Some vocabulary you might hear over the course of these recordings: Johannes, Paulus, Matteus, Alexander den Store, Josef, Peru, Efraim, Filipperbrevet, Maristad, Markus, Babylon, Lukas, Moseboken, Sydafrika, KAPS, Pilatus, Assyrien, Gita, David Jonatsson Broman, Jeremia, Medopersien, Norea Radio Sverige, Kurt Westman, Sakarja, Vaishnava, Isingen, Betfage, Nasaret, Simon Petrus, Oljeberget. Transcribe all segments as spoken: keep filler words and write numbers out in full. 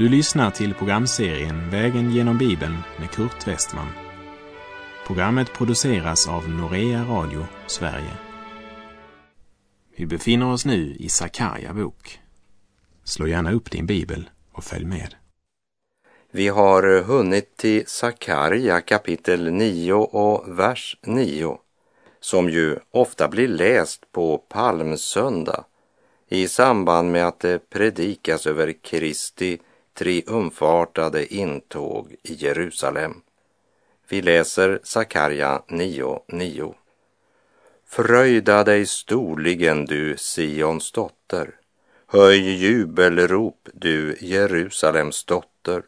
Du lyssnar till programserien Vägen genom Bibeln med Kurt Westman. Programmet produceras av Norea Radio Sverige. Vi befinner oss nu i Sakarja bok. Slå gärna upp din bibel och följ med. Vi har hunnit till Sakarja kapitel nio och vers nio, som ju ofta blir läst på palmsöndag i samband med att det predikas över Kristi triumfartade intåg i Jerusalem. Vi läser Sakarja nio nio. Fröjda dig storligen, du Sions dotter. Höj jubelrop, du Jerusalems dotter.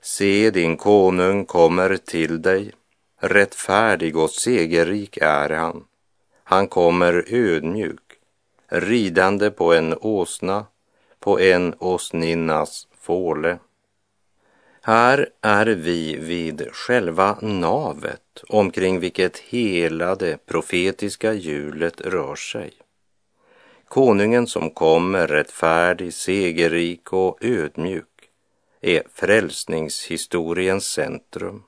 Se, din konung kommer till dig. Rättfärdig och segerrik är han. Han kommer ödmjuk, ridande på en åsna, på en åsninnas fåle. Här är vi vid själva navet omkring vilket hela det profetiska hjulet rör sig. Konungen som kommer rättfärdig, segerrik och ödmjuk är frälsningshistoriens centrum.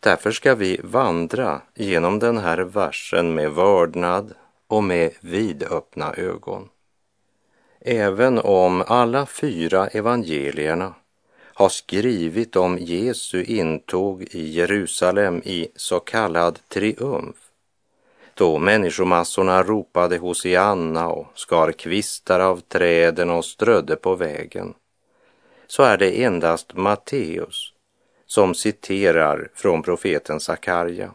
Därför ska vi vandra genom den här versen med vördnad och med vidöppna ögon. Även om alla fyra evangelierna har skrivit om Jesu intåg i Jerusalem i så kallad triumf, då människomassorna ropade hosianna och skar kvistar av träden och strödde på vägen, så är det endast Matteus som citerar från profeten Sakarja.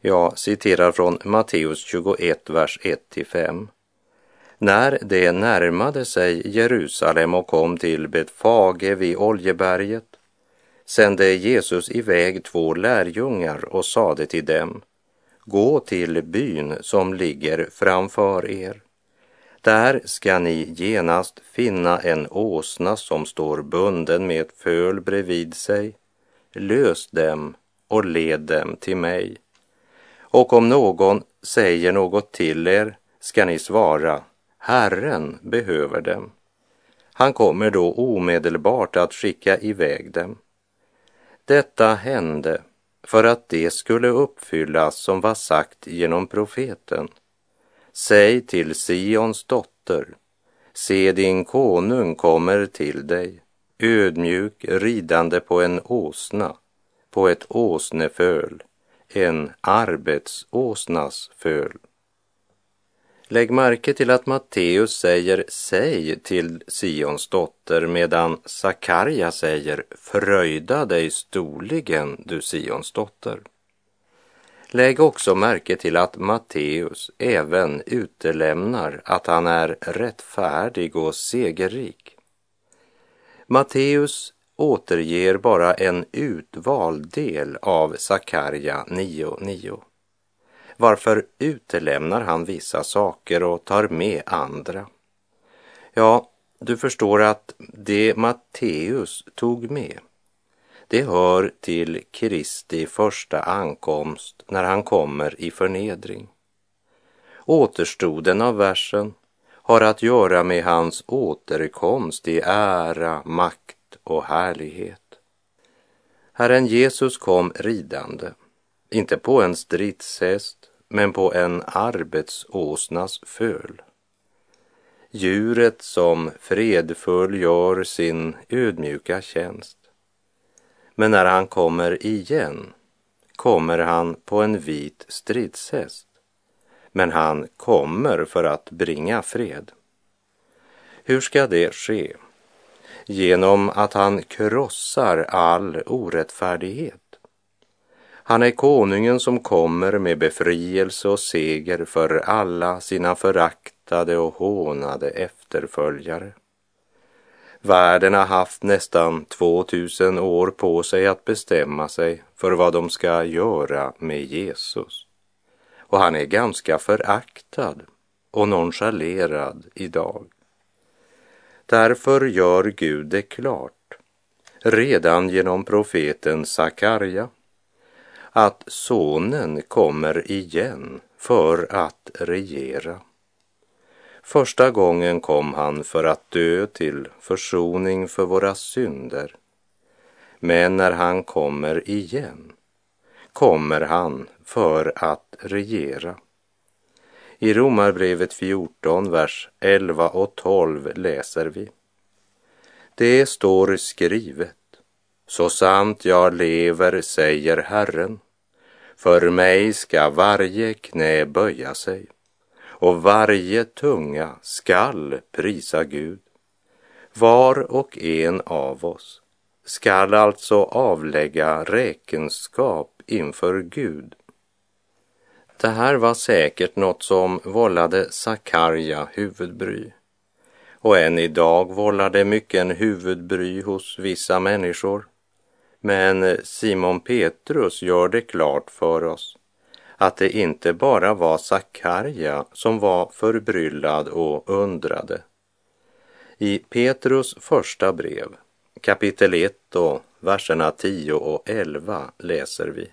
Jag citerar från Matteus tjugoett, vers ett till fem. När det närmade sig Jerusalem och kom till Betfage vid Oljeberget, sände Jesus iväg två lärjungar och sade till dem: gå till byn som ligger framför er. Där ska ni genast finna en åsna som står bunden med ett föl bredvid sig. Lös dem och led dem till mig. Och om någon säger något till er ska ni svara: Herren behöver dem. Han kommer då omedelbart att skicka iväg dem. Detta hände för att det skulle uppfyllas som var sagt genom profeten. Säg till Sions dotter: se, din konung kommer till dig, ödmjuk, ridande på en åsna, på ett åsneföl, en arbetsåsnas föl. Lägg märke till att Matteus säger säg till Sions dotter, medan Sakarja säger fröjda dig storligen, du Sions dotter. Lägg också märke till att Matteus även utelämnar att han är rättfärdig och segerrik. Matteus återger bara en utvald del av Sakarja nio nio. Varför utelämnar han vissa saker och tar med andra? Ja, du förstår att det Matteus tog med, det hör till Kristi första ankomst när han kommer i förnedring. Återstoden av versen har att göra med hans återkomst i ära, makt och härlighet. Herren Jesus kom ridande, inte på en stridshäst, men på en arbetsåsnas föl. Djuret som fredfull gör sin ödmjuka tjänst. Men när han kommer igen, kommer han på en vit stridshäst. Men han kommer för att bringa fred. Hur ska det ske? Genom att han krossar all orättfärdighet. Han är konungen som kommer med befrielse och seger för alla sina föraktade och hånade efterföljare. Världen har haft nästan tvåtusen år på sig att bestämma sig för vad de ska göra med Jesus. Och han är ganska föraktad och nonchalerad idag. Därför gör Gud det klart, redan genom profeten Sakarja, att sonen kommer igen för att regera. Första gången kom han för att dö till försoning för våra synder. Men när han kommer igen, kommer han för att regera. I Romarbrevet fjorton, vers elva och tolv läser vi. Det står skrivet, så sant jag lever, säger Herren, för mig ska varje knä böja sig, och varje tunga skall prisa Gud. Var och en av oss skall alltså avlägga räkenskap inför Gud. Det här var säkert något som vållade Sakarja huvudbry, och än idag vållar det mycket en huvudbry hos vissa människor. Men Simon Petrus gör det klart för oss att det inte bara var Sakarja som var förbryllad och undrade. I Petrus första brev, kapitel ett och verserna tio och elva läser vi.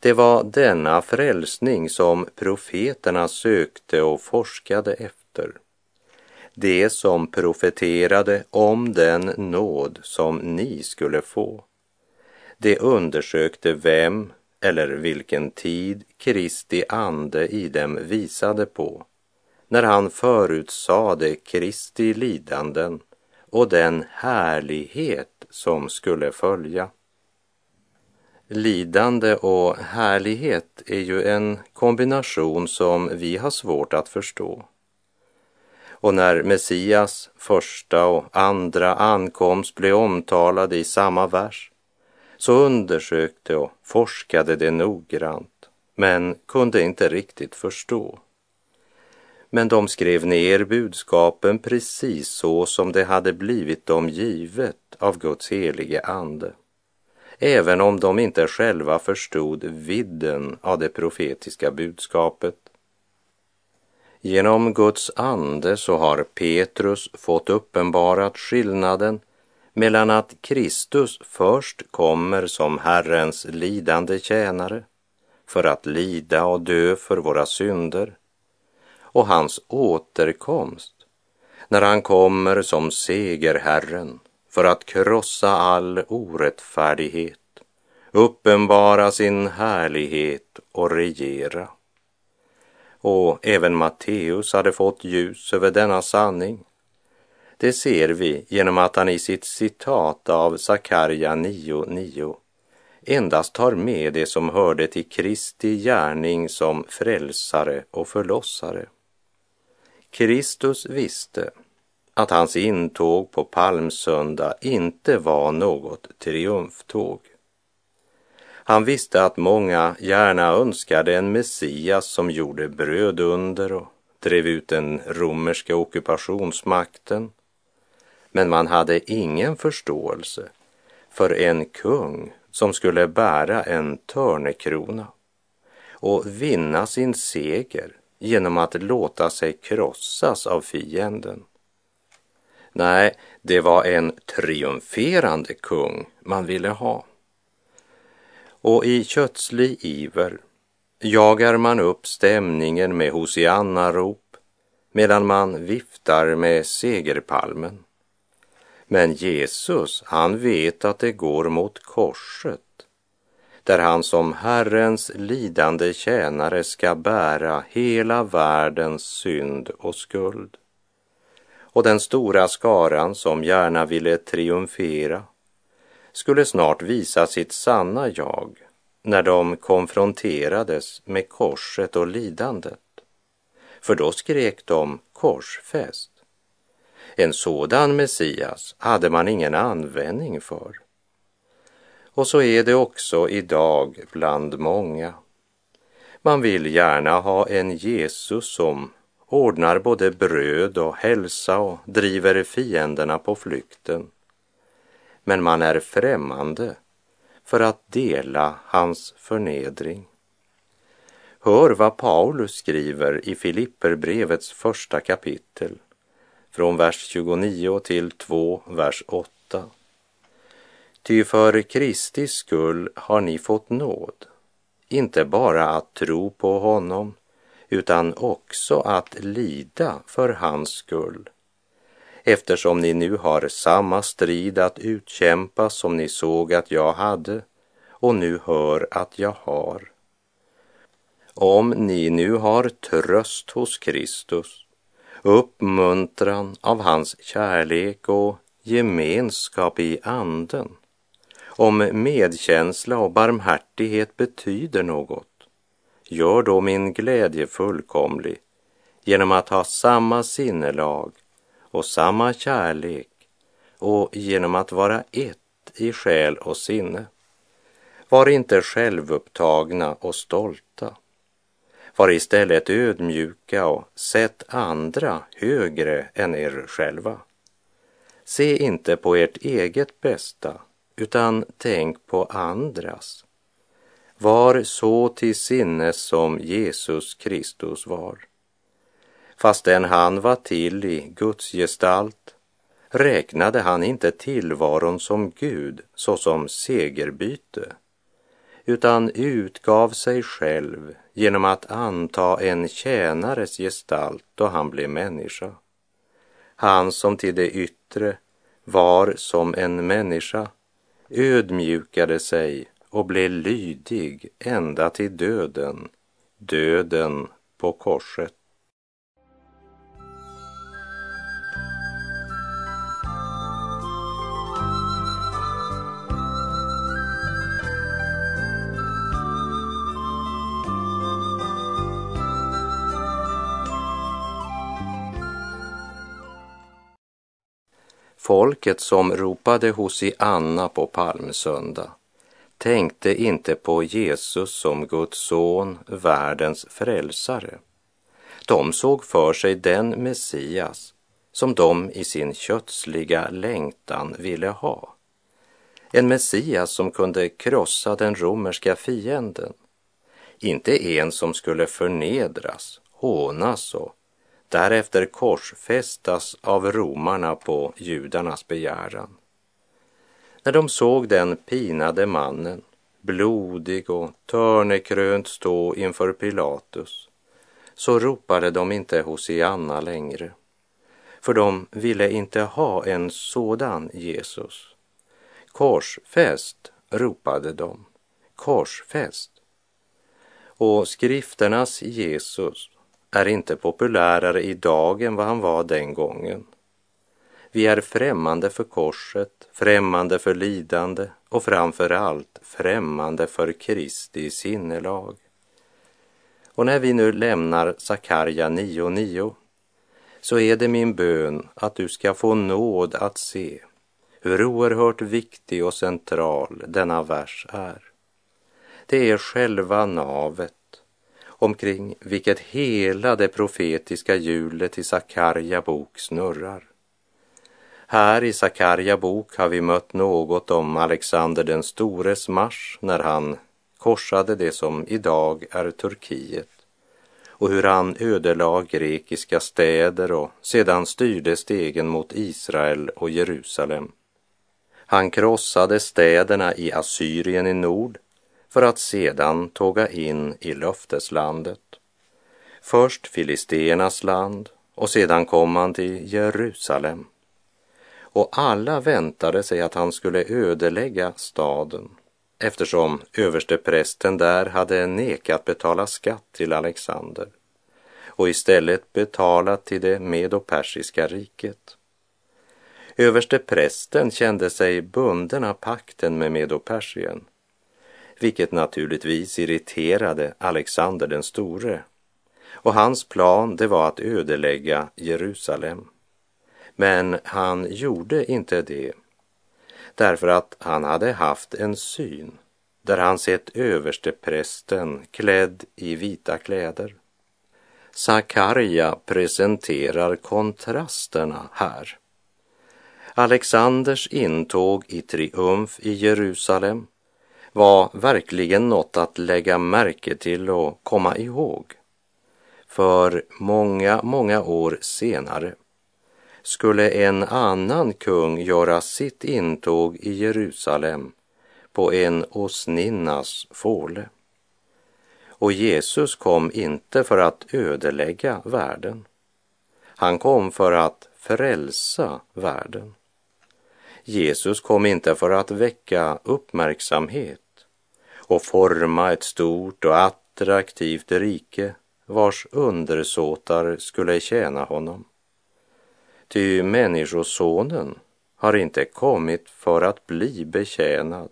Det var denna frälsning som profeterna sökte och forskade efter. Det som profeterade om den nåd som ni skulle få. Det undersökte vem eller vilken tid Kristi ande i dem visade på, när han förutsade Kristi lidanden och den härlighet som skulle följa. Lidande och härlighet är ju en kombination som vi har svårt att förstå. Och när Messias första och andra ankomst blev omtalade i samma vers, så undersökte och forskade det noggrant, men kunde inte riktigt förstå. Men de skrev ner budskapen precis så som det hade blivit dem givet av Guds helige ande, även om de inte själva förstod vidden av det profetiska budskapet. Genom Guds ande så har Petrus fått uppenbarat skillnaden mellan att Kristus först kommer som Herrens lidande tjänare för att lida och dö för våra synder, och hans återkomst när han kommer som segerherren för att krossa all orättfärdighet, uppenbara sin härlighet och regera. Och även Matteus hade fått ljus över denna sanning. Det ser vi genom att han i sitt citat av Sakarja nio nio endast tar med det som hörde till Kristi gärning som frälsare och förlossare. Kristus visste att hans intåg på palmsöndag inte var något triumftåg. Han visste att många gärna önskade en Messias som gjorde bröd under och drev ut den romerska ockupationsmakten. Men man hade ingen förståelse för en kung som skulle bära en törnekrona och vinna sin seger genom att låta sig krossas av fienden. Nej, det var en triumferande kung man ville ha. Och i kötslig iver jagar man upp stämningen med hosiannarop medan man viftar med segerpalmen. Men Jesus, han vet att det går mot korset, där han som Herrens lidande tjänare ska bära hela världens synd och skuld. Och den stora skaran som gärna ville triumfera skulle snart visa sitt sanna jag när de konfronterades med korset och lidandet. För då skrek de korsfäst. En sådan Messias hade man ingen användning för. Och så är det också idag bland många. Man vill gärna ha en Jesus som ordnar både bröd och hälsa och driver fienderna på flykten. Men man är främmande för att dela hans förnedring. Hör vad Paulus skriver i Filipperbrevets första kapitel, från vers tjugonio till två, vers åtta. Ty för Kristi skull har ni fått nåd, inte bara att tro på honom, utan också att lida för hans skull, eftersom ni nu har samma strid att utkämpa som ni såg att jag hade och nu hör att jag har. Om ni nu har tröst hos Kristus, uppmuntran av hans kärlek och gemenskap i anden, om medkänsla och barmhärtighet betyder något, gör då min glädje fullkomlig genom att ha samma sinnelag och samma kärlek och genom att vara ett i själ och sinne. Var inte självupptagna och stolta. Var istället ödmjuka och sätt andra högre än er själva. Se inte på ert eget bästa, utan tänk på andras. Var så till sinnes som Jesus Kristus var. Fastän han var till i Guds gestalt, räknade han inte tillvaron som Gud såsom segerbyte, utan utgav sig själv genom att anta en tjänares gestalt då han blev människa. Han som till det yttre var som en människa, ödmjukade sig och blev lydig ända till döden, döden på korset. Folket som ropade Hosianna på palmsöndag tänkte inte på Jesus som Guds son, världens frälsare. De såg för sig den Messias som de i sin kötsliga längtan ville ha. En Messias som kunde krossa den romerska fienden. Inte en som skulle förnedras, hånas och därefter korsfästas av romarna på judarnas begäran. När de såg den pinade mannen, blodig och törnekrönt stå inför Pilatus, så ropade de inte Hosianna längre, för de ville inte ha en sådan Jesus. Korsfäst, ropade de, korsfäst. Och skrifternas Jesus är inte populärare idag än vad han var den gången. Vi är främmande för korset, främmande för lidande och framför allt främmande för Kristi sinnelag. Och när vi nu lämnar Sakarja nio nio så är det min bön att du ska få nåd att se hur oerhört viktig och central denna vers är. Det är själva navet omkring vilket hela det profetiska hjulet i Sakarja bok snurrar. Här i Sakarja bok har vi mött något om Alexander den Stores marsch när han korsade det som idag är Turkiet och hur han ödelade grekiska städer och sedan styrde stegen mot Israel och Jerusalem. Han krossade städerna i Assyrien i nord för att sedan tåga in i löfteslandet. Först filisternas land och sedan kom han till Jerusalem. Och alla väntade sig att han skulle ödelägga staden, eftersom översteprästen där hade nekat betala skatt till Alexander och istället betalat till det medopersiska riket. Översteprästen kände sig bunden av pakten med Medopersien, vilket naturligtvis irriterade Alexander den store, och hans plan det var att ödelägga Jerusalem. Men han gjorde inte det, därför att han hade haft en syn där han sett översteprästen klädd i vita kläder. Sakarja presenterar kontrasterna här. Alexanders intåg i triumf i Jerusalem var verkligen något att lägga märke till och komma ihåg. För många, många år senare skulle en annan kung göra sitt intåg i Jerusalem på en åsninnas fåle. Och Jesus kom inte för att ödelägga världen. Han kom för att frälsa världen. Jesus kom inte för att väcka uppmärksamhet och forma ett stort och attraktivt rike vars undersåtar skulle tjäna honom. Ty människosonen har inte kommit för att bli betjänad,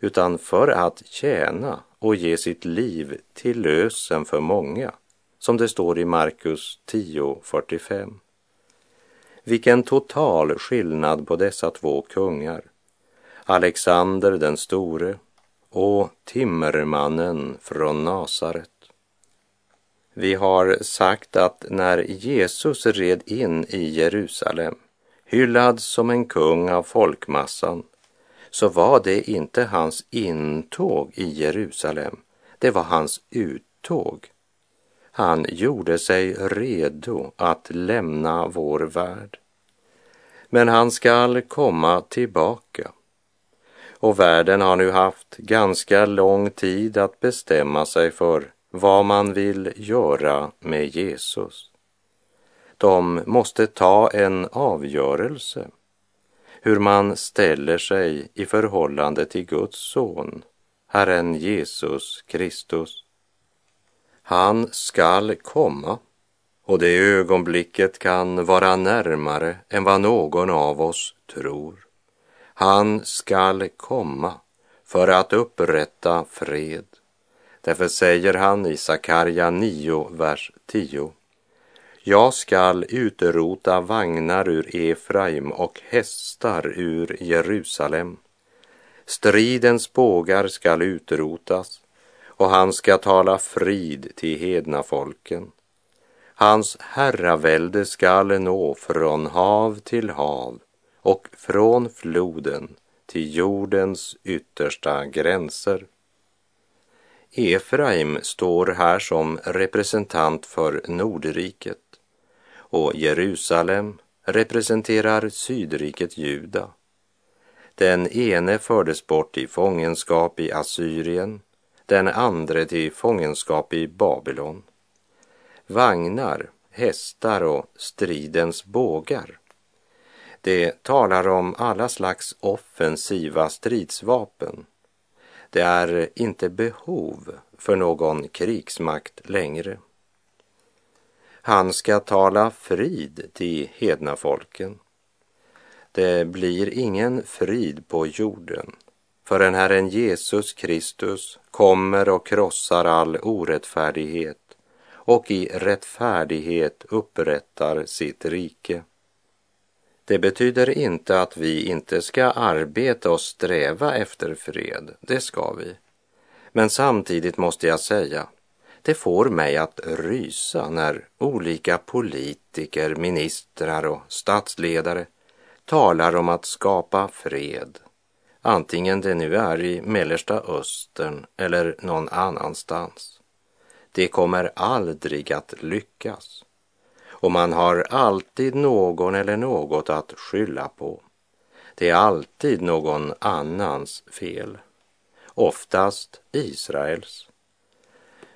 utan för att tjäna och ge sitt liv till lösen för många, som det står i Markus tio fyrtiofem. Vilken total skillnad på dessa två kungar, Alexander den store och timmermannen från Nasaret. Vi har sagt att när Jesus red in i Jerusalem, hyllad som en kung av folkmassan, så var det inte hans intåg i Jerusalem, det var hans uttåg. Han gjorde sig redo att lämna vår värld. Men han skall komma tillbaka. Och världen har nu haft ganska lång tid att bestämma sig för vad man vill göra med Jesus. De måste ta en avgörelse, hur man ställer sig i förhållande till Guds son, Herren Jesus Kristus. Han skall komma, och det ögonblicket kan vara närmare än vad någon av oss tror. Han skall komma för att upprätta fred. Därför säger han i Sakarja nio, vers tio. Jag skall utrota vagnar ur Efraim och hästar ur Jerusalem. Stridens bågar skall utrotas, och han ska tala frid till hedna folken. Hans herravälde skall nå från hav till hav och från floden till jordens yttersta gränser. Efraim står här som representant för Nordriket, och Jerusalem representerar sydriket Juda. Den ene fördes bort i fångenskap i Assyrien, den andre till fångenskap i Babylon. Vagnar, hästar och stridens bågar. Det talar om alla slags offensiva stridsvapen. Det är inte behov för någon krigsmakt längre. Han ska tala frid till hedna folken. Det blir ingen frid på jorden förrän Herren Jesus Kristus kommer och krossar all orättfärdighet och i rättfärdighet upprättar sitt rike. Det betyder inte att vi inte ska arbeta och sträva efter fred, det ska vi. Men samtidigt måste jag säga, det får mig att rysa när olika politiker, ministrar och statsledare talar om att skapa fred, antingen det nu är i Mellersta Östern eller någon annanstans. Det kommer aldrig att lyckas. Och man har alltid någon eller något att skylla på. Det är alltid någon annans fel. Oftast Israels.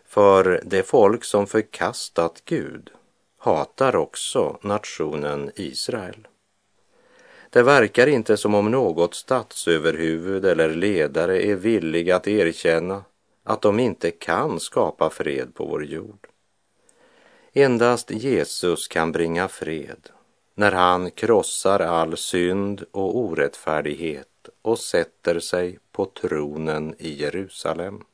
För det folk som förkastat Gud hatar också nationen Israel. Det verkar inte som om något statsöverhuvud eller ledare är villig att erkänna att de inte kan skapa fred på vår jord. Endast Jesus kan bringa fred när han krossar all synd och orättfärdighet och sätter sig på tronen i Jerusalem.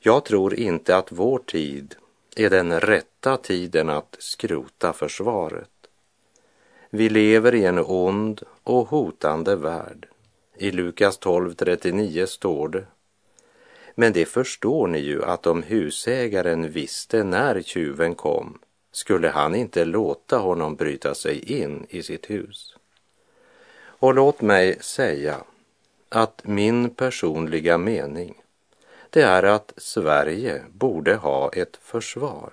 Jag tror inte att vår tid är den rätta tiden att skrota försvaret. Vi lever i en ond och hotande värld. I Lukas tolv trettionio står det: Men det förstår ni ju att om husägaren visste när tjuven kom skulle han inte låta honom bryta sig in i sitt hus. Och låt mig säga att min personliga mening, det är att Sverige borde ha ett försvar.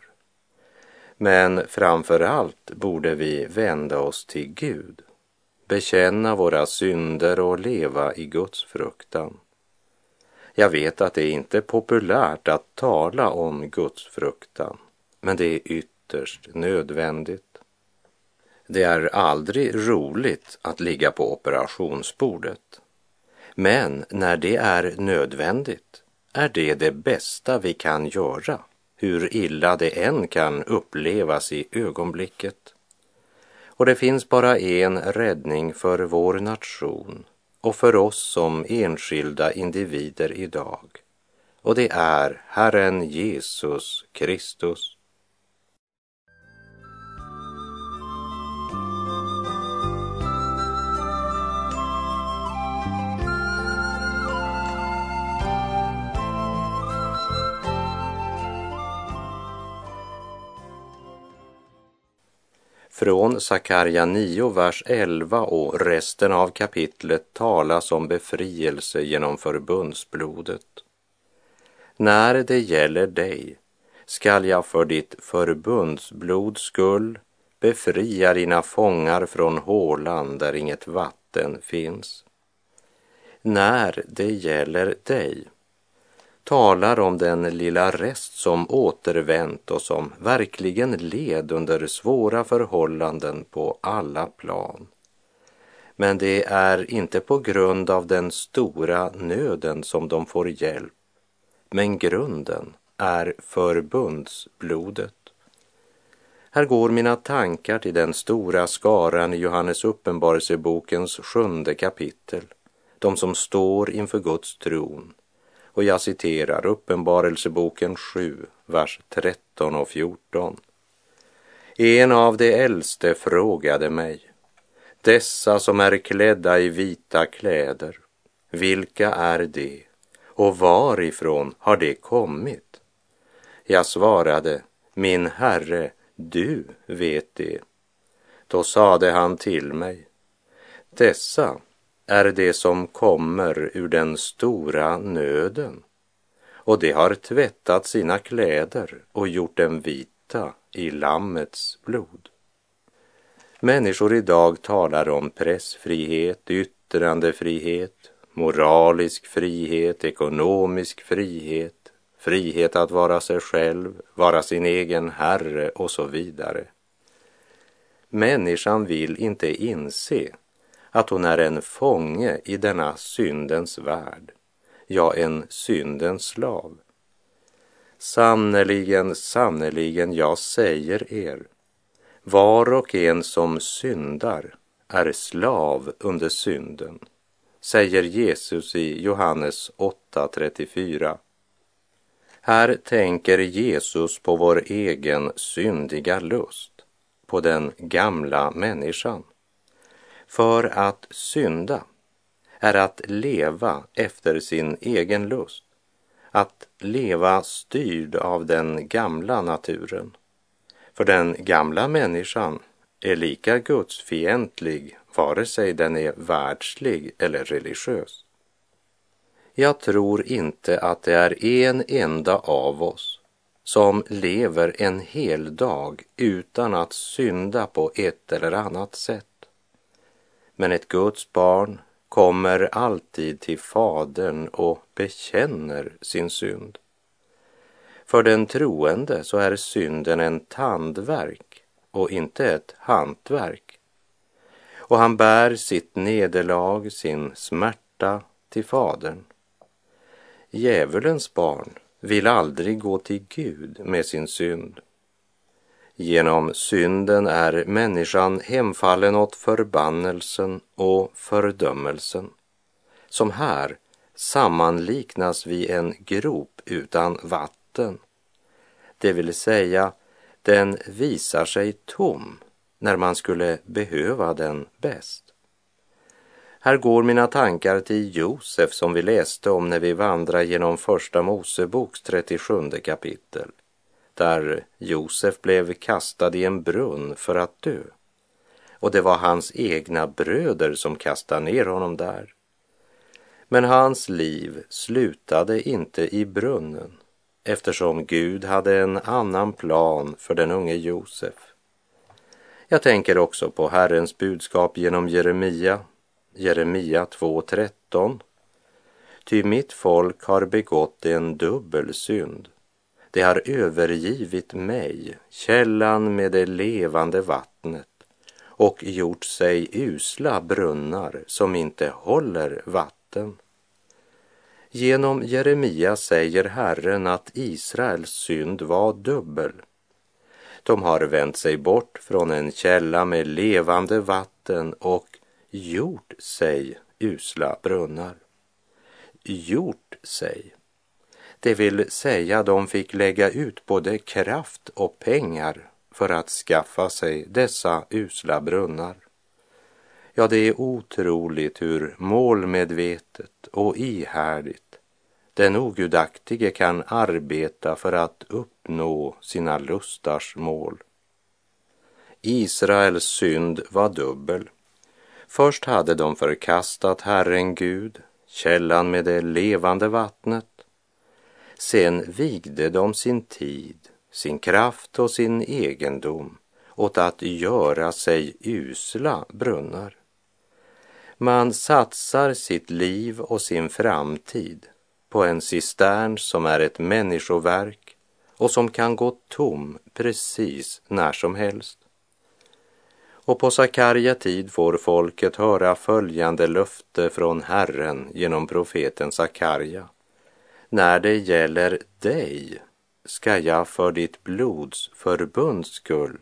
Men framför allt borde vi vända oss till Gud, bekänna våra synder och leva i Guds fruktan. Jag vet att det inte är populärt att tala om Guds fruktan, men det är ytterst nödvändigt. Det är aldrig roligt att ligga på operationsbordet, men när det är nödvändigt är det det bästa vi kan göra, hur illa det än kan upplevas i ögonblicket. Och det finns bara en räddning för vår nation och för oss som enskilda individer idag, och det är Herren Jesus Kristus. Från Sakarja nio, vers elva och resten av kapitlet talas om befrielse genom förbundsblodet. När det gäller dig skall jag för ditt förbundsblods skull befria dina fångar från hålan där inget vatten finns. När det gäller dig talar om den lilla rest som återvänt och som verkligen led under svåra förhållanden på alla plan. Men det är inte på grund av den stora nöden som de får hjälp, men grunden är förbundsblodet. Här går mina tankar till den stora skaran i Johannes uppenbarelsebokens sjunde kapitel, de som står inför Guds tron. Och jag citerar Uppenbarelseboken sju, vers tretton och fjorton. En av de äldste frågade mig, dessa som är klädda i vita kläder, vilka är de och varifrån har de kommit? Jag svarade, min Herre, du vet det. Då sade han till mig, dessa är det som kommer ur den stora nöden, och det har tvättat sina kläder och gjort dem vita i lammets blod. Människor idag talar om pressfrihet, yttrandefrihet, moralisk frihet, ekonomisk frihet, frihet att vara sig själv, vara sin egen herre och så vidare. Människan vill inte inse att hon är en fånge i denna syndens värld, ja, en syndens slav. Sannerligen, sannerligen, jag säger er, var och en som syndar är slav under synden, säger Jesus i Johannes åtta trettiofyra. Här tänker Jesus på vår egen syndiga lust, på den gamla människan. För att synda är att leva efter sin egen lust, att leva styrd av den gamla naturen. För den gamla människan är lika gudsfientlig, vare sig den är världslig eller religiös. Jag tror inte att det är en enda av oss som lever en hel dag utan att synda på ett eller annat sätt. Men ett Guds barn kommer alltid till Fadern och bekänner sin synd. För den troende så är synden en tandvärk och inte ett hantverk. Och han bär sitt nederlag, sin smärta, till Fadern. Djävulens barn vill aldrig gå till Gud med sin synd. Genom synden är människan hemfallen åt förbannelsen och fördömelsen. Som här sammanliknas vid en grop utan vatten. Det vill säga, den visar sig tom när man skulle behöva den bäst. Här går mina tankar till Josef som vi läste om när vi vandrar genom första Moseboks trettiosjunde kapitel. Där Josef blev kastad i en brunn för att dö, och det var hans egna bröder som kastade ner honom där. Men hans liv slutade inte i brunnen, eftersom Gud hade en annan plan för den unge Josef. Jag tänker också på Herrens budskap genom Jeremia, Jeremia två tretton. Ty mitt folk har begått en dubbel synd. Det har övergivit mig, källan med det levande vattnet, och gjort sig usla brunnar som inte håller vatten. Genom Jeremia säger Herren att Israels synd var dubbel. De har vänt sig bort från en källa med levande vatten och gjort sig usla brunnar. Gjort sig. Det vill säga de fick lägga ut både kraft och pengar för att skaffa sig dessa usla brunnar. Ja, det är otroligt hur målmedvetet och ihärdigt den ogudaktige kan arbeta för att uppnå sina lustars mål. Israels synd var dubbel. Först hade de förkastat Herren Gud, källan med det levande vattnet. Sen vigde de sin tid, sin kraft och sin egendom åt att göra sig usla brunnar. Man satsar sitt liv och sin framtid på en cistern som är ett människoverk och som kan gå tom precis när som helst. Och på Sakarja tid får folket höra följande löfte från Herren genom profeten Sakarja. När det gäller dig ska jag för ditt blods förbunds skull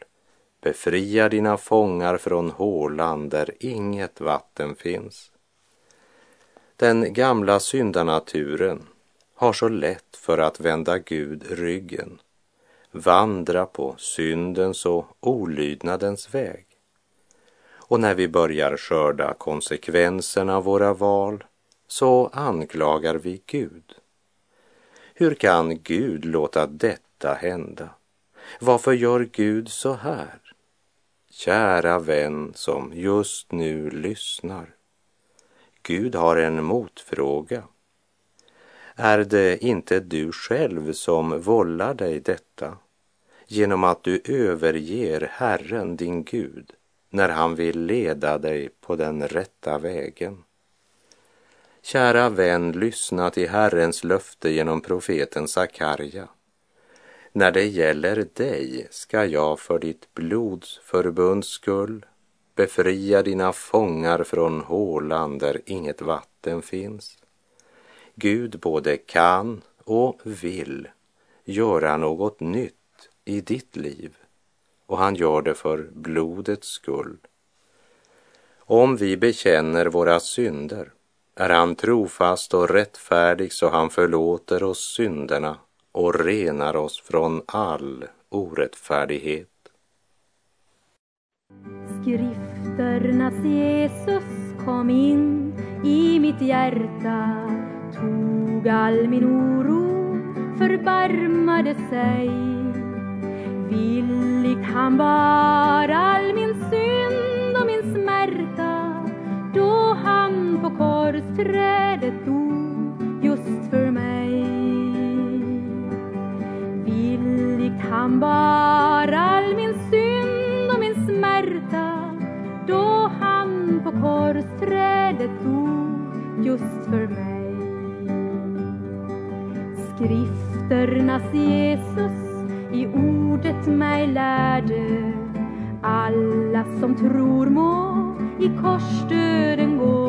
befria dina fångar från hålan där inget vatten finns. Den gamla syndanaturen har så lätt för att vända Gud ryggen, vandra på syndens och olydnadens väg. Och när vi börjar skörda konsekvenserna av våra val så anklagar vi Gud. Hur kan Gud låta detta hända? Varför gör Gud så här? Kära vän som just nu lyssnar. Gud har en motfråga. Är det inte du själv som vållar dig detta genom att du överger Herren din Gud när han vill leda dig på den rätta vägen? Kära vän, lyssna till Herrens löfte genom profeten Sakarja. När det gäller dig ska jag för ditt blods förbunds skull befria dina fångar från hålan där inget vatten finns. Gud både kan och vill göra något nytt i ditt liv, och han gör det för blodets skull. Om vi bekänner våra synder är han trofast och rättfärdig så han förlåter oss synderna och renar oss från all orättfärdighet. Skrifternas Jesus kom in i mitt hjärta, tog all min oro, förbarmade sig. Villigt han bar all min synd och min smärta, då han på korsträdet dog just för mig. Villigt han bar all min synd och min smärta, då han på korsträdet dog just för mig. Skrifternas Jesus i ordet mig lärde, alla som tror må i korsdöden gå.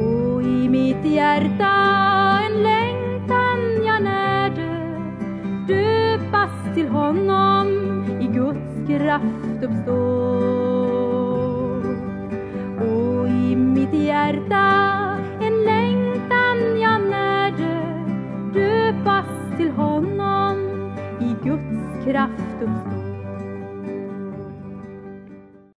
Och i mitt hjärta en längtan jag närde, döpas till honom i Guds kraft uppstå. Och i mitt hjärta en längtan jag närde, döpas till honom Guds kraft uppstår.